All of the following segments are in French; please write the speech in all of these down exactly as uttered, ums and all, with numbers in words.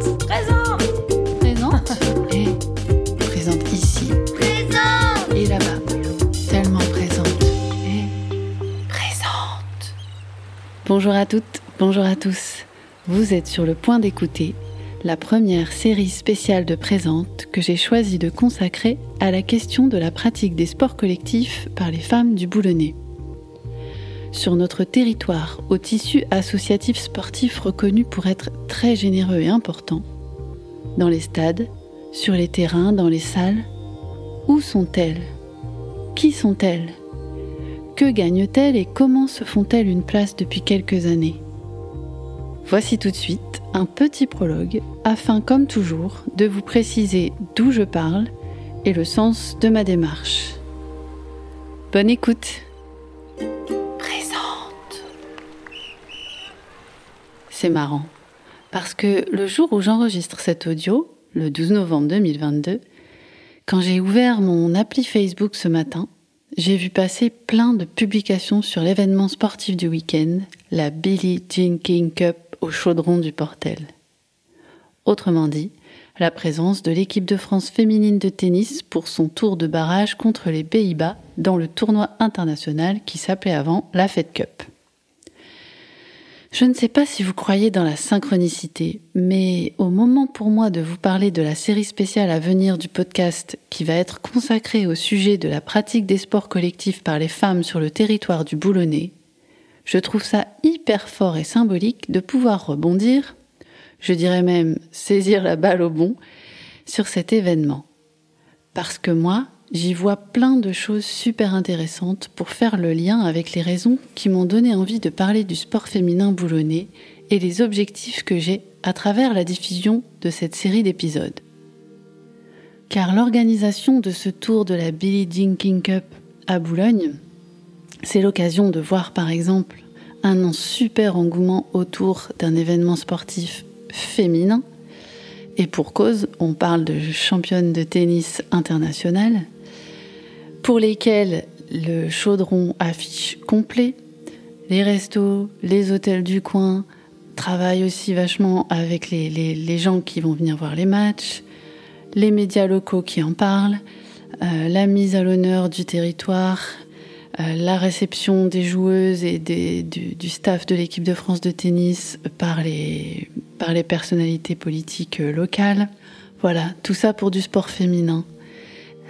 Présente. Présente. Présente. Et présente ici. Présente. Et là-bas. Tellement présente. Et présente. Bonjour à toutes, bonjour à tous. Vous êtes sur le point d'écouter la première série spéciale de Présente que j'ai choisi de consacrer à la question de la pratique des sports collectifs par les femmes du Boulonnais. Sur notre territoire, au tissu associatif sportif reconnu pour être très généreux et important, dans les stades, sur les terrains, dans les salles, où sont-elles ? Qui sont-elles ? Que gagnent-elles et comment se font-elles une place depuis quelques années ? Voici tout de suite un petit prologue afin, comme toujours, de vous préciser d'où je parle et le sens de ma démarche. Bonne écoute ! C'est marrant, parce que le jour où j'enregistre cet audio, le douze novembre deux mille vingt-deux, quand j'ai ouvert mon appli Facebook ce matin, j'ai vu passer plein de publications sur l'événement sportif du week-end, la Billie Jean King Cup au chaudron du Portel. Autrement dit, la présence de l'équipe de France féminine de tennis pour son tour de barrage contre les Pays-Bas dans le tournoi international qui s'appelait avant la Fed Cup. Je ne sais pas si vous croyez dans la synchronicité, mais au moment pour moi de vous parler de la série spéciale à venir du podcast qui va être consacrée au sujet de la pratique des sports collectifs par les femmes sur le territoire du Boulonnais, je trouve ça hyper fort et symbolique de pouvoir rebondir, je dirais même saisir la balle au bond, sur cet événement. Parce que moi, j'y vois plein de choses super intéressantes pour faire le lien avec les raisons qui m'ont donné envie de parler du sport féminin boulonnais et les objectifs que j'ai à travers la diffusion de cette série d'épisodes. Car l'organisation de ce tour de la Billie Jean King Cup à Boulogne, c'est l'occasion de voir par exemple un super engouement autour d'un événement sportif féminin. Et pour cause, on parle de championnes de tennis internationales, pour lesquels le chaudron affiche complet. Les restos, les hôtels du coin travaillent aussi vachement avec les, les, les gens qui vont venir voir les matchs, les médias locaux qui en parlent, euh, la mise à l'honneur du territoire, euh, la réception des joueuses et des, du, du staff de l'équipe de France de tennis par les, par les personnalités politiques locales. Voilà, tout ça pour du sport féminin.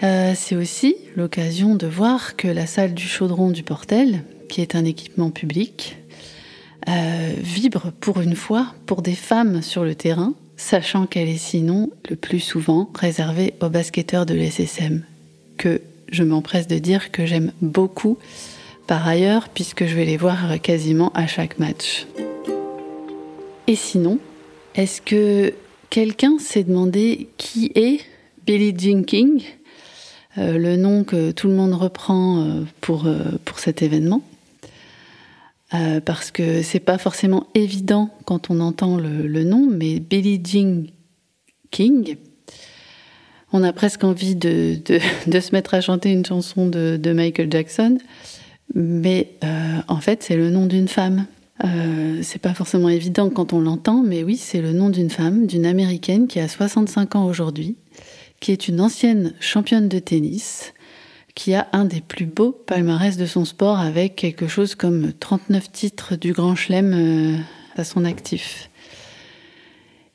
Euh, c'est aussi l'occasion de voir que la salle du chaudron du Portel, qui est un équipement public, euh, vibre pour une fois pour des femmes sur le terrain, sachant qu'elle est sinon le plus souvent réservée aux basketteurs de l'S S M, que je m'empresse de dire que j'aime beaucoup par ailleurs, puisque je vais les voir quasiment à chaque match. Et sinon, est-ce que quelqu'un s'est demandé qui est Billie Jean King ? Euh, le nom que tout le monde reprend euh, pour, euh, pour cet événement, euh, parce que c'est pas forcément évident quand on entend le, le nom, mais Billie Jean King, on a presque envie de, de, de se mettre à chanter une chanson de, de Michael Jackson, mais euh, en fait c'est le nom d'une femme. Euh, c'est pas forcément évident quand on l'entend, mais oui, c'est le nom d'une femme, d'une américaine qui a soixante-cinq ans aujourd'hui, qui est une ancienne championne de tennis, qui a un des plus beaux palmarès de son sport avec quelque chose comme trente-neuf titres du Grand Chelem à son actif.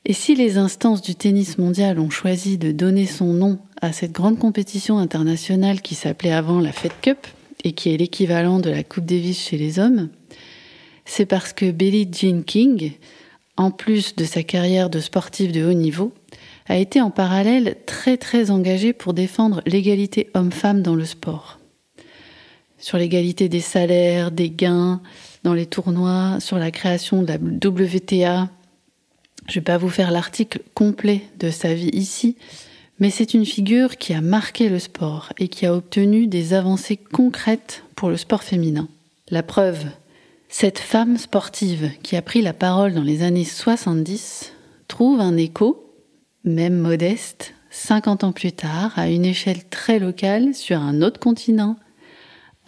Et si les instances du tennis mondial ont choisi de donner son nom à cette grande compétition internationale qui s'appelait avant la Fed Cup et qui est l'équivalent de la Coupe Davis chez les hommes, c'est parce que Billie Jean King, en plus de sa carrière de sportive de haut niveau, a été en parallèle très très engagée pour défendre l'égalité homme-femme dans le sport. Sur l'égalité des salaires, des gains, dans les tournois, sur la création de la W T A. Je ne vais pas vous faire l'article complet de sa vie ici, mais c'est une figure qui a marqué le sport et qui a obtenu des avancées concrètes pour le sport féminin. La preuve, cette femme sportive qui a pris la parole dans les années soixante-dix trouve un écho, même modeste, cinquante ans plus tard, à une échelle très locale, sur un autre continent,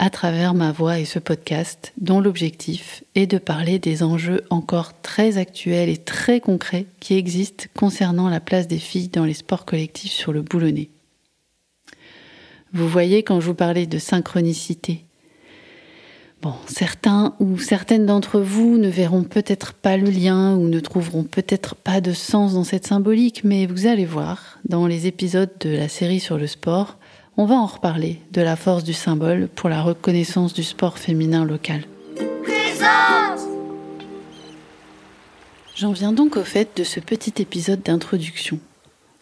à travers ma voix et ce podcast, dont l'objectif est de parler des enjeux encore très actuels et très concrets qui existent concernant la place des filles dans les sports collectifs sur le Boulonnais. Vous voyez, quand je vous parlais de synchronicité, bon, certains ou certaines d'entre vous ne verront peut-être pas le lien ou ne trouveront peut-être pas de sens dans cette symbolique, mais vous allez voir, dans les épisodes de la série sur le sport, on va en reparler de la force du symbole pour la reconnaissance du sport féminin local. Présente ! J'en viens donc au fait de ce petit épisode d'introduction.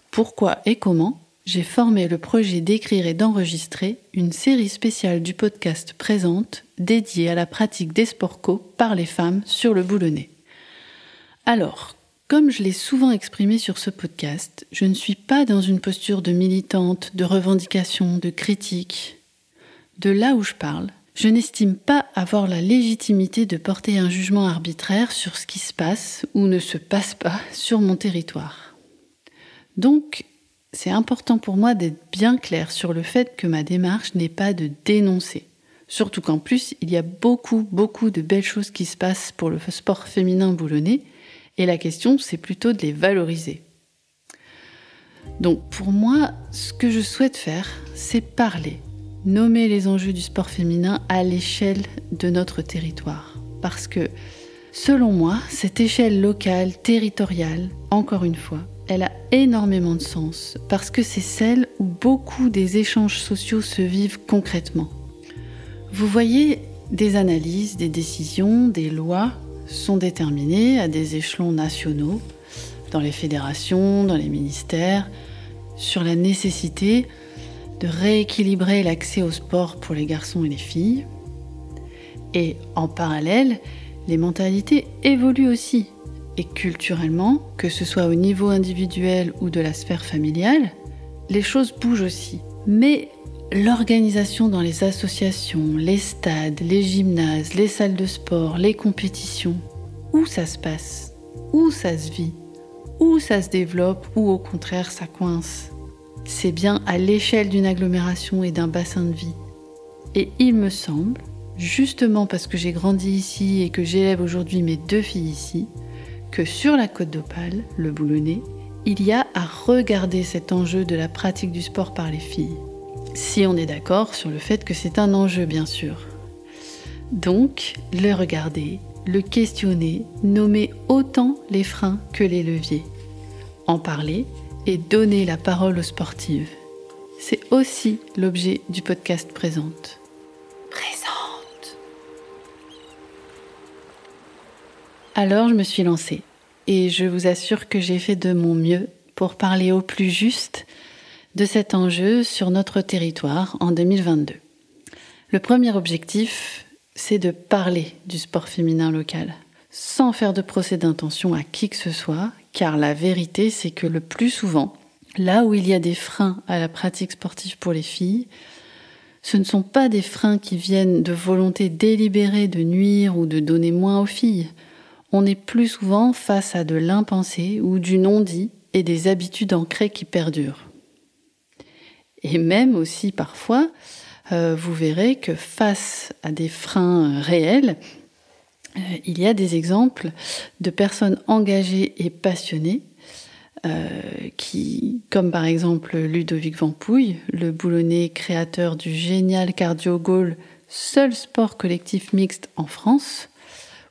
Pourquoi et comment ? J'ai formé le projet d'écrire et d'enregistrer une série spéciale du podcast Présente dédiée à la pratique des sports co par les femmes sur le Boulonnais. Alors, comme je l'ai souvent exprimé sur ce podcast, je ne suis pas dans une posture de militante, de revendication, de critique. De là où je parle, je n'estime pas avoir la légitimité de porter un jugement arbitraire sur ce qui se passe ou ne se passe pas sur mon territoire. Donc, c'est important pour moi d'être bien claire sur le fait que ma démarche n'est pas de dénoncer. Surtout qu'en plus, il y a beaucoup, beaucoup de belles choses qui se passent pour le sport féminin boulonnais, et la question, c'est plutôt de les valoriser. Donc pour moi, ce que je souhaite faire, c'est parler, nommer les enjeux du sport féminin à l'échelle de notre territoire. Parce que, selon moi, cette échelle locale, territoriale, encore une fois, elle a énormément de sens, parce que c'est celle où beaucoup des échanges sociaux se vivent concrètement. Vous voyez, des analyses, des décisions, des lois sont déterminées à des échelons nationaux, dans les fédérations, dans les ministères, sur la nécessité de rééquilibrer l'accès au sport pour les garçons et les filles. Et en parallèle, les mentalités évoluent aussi. Et culturellement, que ce soit au niveau individuel ou de la sphère familiale, les choses bougent aussi. Mais l'organisation dans les associations, les stades, les gymnases, les salles de sport, les compétitions, où ça se passe, où ça se vit, où ça se développe, où au contraire ça coince, c'est bien à l'échelle d'une agglomération et d'un bassin de vie. Et il me semble, justement parce que j'ai grandi ici et que j'élève aujourd'hui mes deux filles ici, que sur la Côte d'Opale, le Boulonnais, il y a à regarder cet enjeu de la pratique du sport par les filles. Si on est d'accord sur le fait que c'est un enjeu, bien sûr. Donc, le regarder, le questionner, nommer autant les freins que les leviers. En parler et donner la parole aux sportives. C'est aussi l'objet du podcast Présente. Présente. Alors je me suis lancée et je vous assure que j'ai fait de mon mieux pour parler au plus juste de cet enjeu sur notre territoire en deux mille vingt-deux. Le premier objectif, c'est de parler du sport féminin local, sans faire de procès d'intention à qui que ce soit, car la vérité c'est que le plus souvent, là où il y a des freins à la pratique sportive pour les filles, ce ne sont pas des freins qui viennent de volonté délibérée de nuire ou de donner moins aux filles. On est plus souvent face à de l'impensé ou du non-dit et des habitudes ancrées qui perdurent. Et même aussi parfois, euh, vous verrez que face à des freins réels, euh, il y a des exemples de personnes engagées et passionnées euh, qui, comme par exemple Ludovic Vampouille, le Boulonnais créateur du génial cardio-goal, seul sport collectif mixte en France,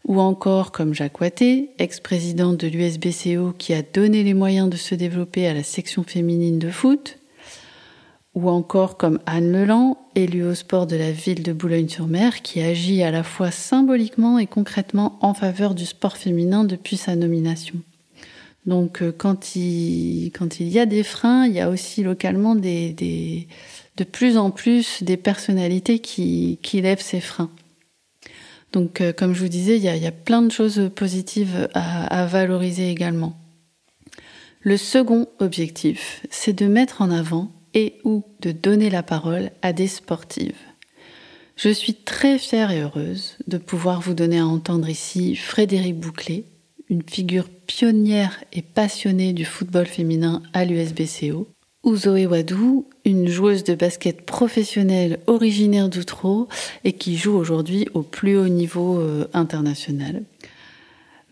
ou encore comme Jacques Ouatté, ex-président de l'U S B C O qui a donné les moyens de se développer à la section féminine de foot, ou encore comme Anne Leland, élue au sport de la ville de Boulogne-sur-Mer, qui agit à la fois symboliquement et concrètement en faveur du sport féminin depuis sa nomination. Donc quand il, quand il y a des freins, il y a aussi localement des, des, de plus en plus des personnalités qui, qui lèvent ces freins. Donc, euh, comme je vous disais, il y a, y a plein de choses positives à, à valoriser également. Le second objectif, c'est de mettre en avant et ou de donner la parole à des sportives. Je suis très fière et heureuse de pouvoir vous donner à entendre ici Frédéric Bouclé, une figure pionnière et passionnée du football féminin à l'U S B C O, ou Zoé Wadou, une joueuse de basket professionnelle originaire d'Outreau et qui joue aujourd'hui au plus haut niveau international.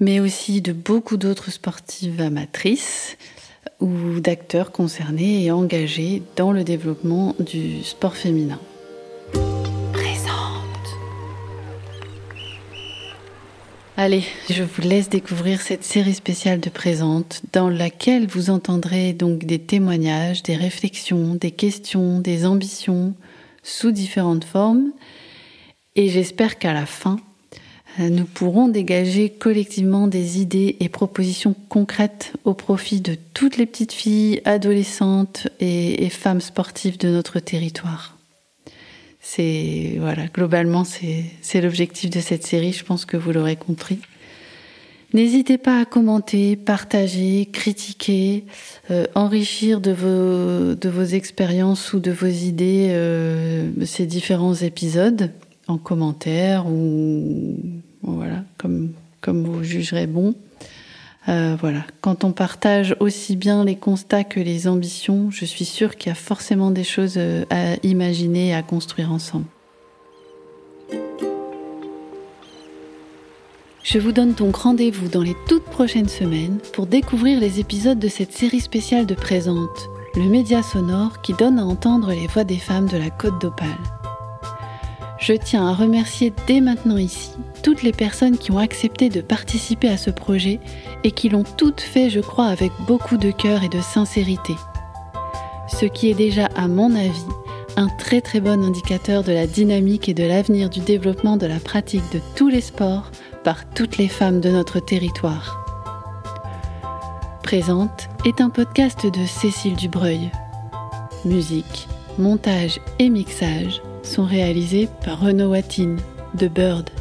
Mais aussi de beaucoup d'autres sportives amatrices ou d'acteurs concernés et engagés dans le développement du sport féminin. Allez, je vous laisse découvrir cette série spéciale de Présente dans laquelle vous entendrez donc des témoignages, des réflexions, des questions, des ambitions sous différentes formes. Et j'espère qu'à la fin, nous pourrons dégager collectivement des idées et propositions concrètes au profit de toutes les petites filles, adolescentes et, et femmes sportives de notre territoire. C'est, voilà, globalement, c'est, c'est l'objectif de cette série, je pense que vous l'aurez compris. N'hésitez pas à commenter, partager, critiquer, euh, enrichir de vos, de vos expériences ou de vos idées euh, ces différents épisodes en commentaire ou voilà, comme, comme vous jugerez bon. Euh, voilà. Quand on partage aussi bien les constats que les ambitions, je suis sûre qu'il y a forcément des choses à imaginer et à construire ensemble. Je vous donne donc rendez-vous dans les toutes prochaines semaines pour découvrir les épisodes de cette série spéciale de Présente, le média sonore qui donne à entendre les voix des femmes de la Côte d'Opale. Je tiens à remercier dès maintenant ici toutes les personnes qui ont accepté de participer à ce projet et qui l'ont toutes fait, je crois, avec beaucoup de cœur et de sincérité. Ce qui est déjà, à mon avis, un très très bon indicateur de la dynamique et de l'avenir du développement de la pratique de tous les sports par toutes les femmes de notre territoire. Présente est un podcast de Cécile Dubreuil. Musique, montage et mixage sont réalisés par Renaud Watin de Bird.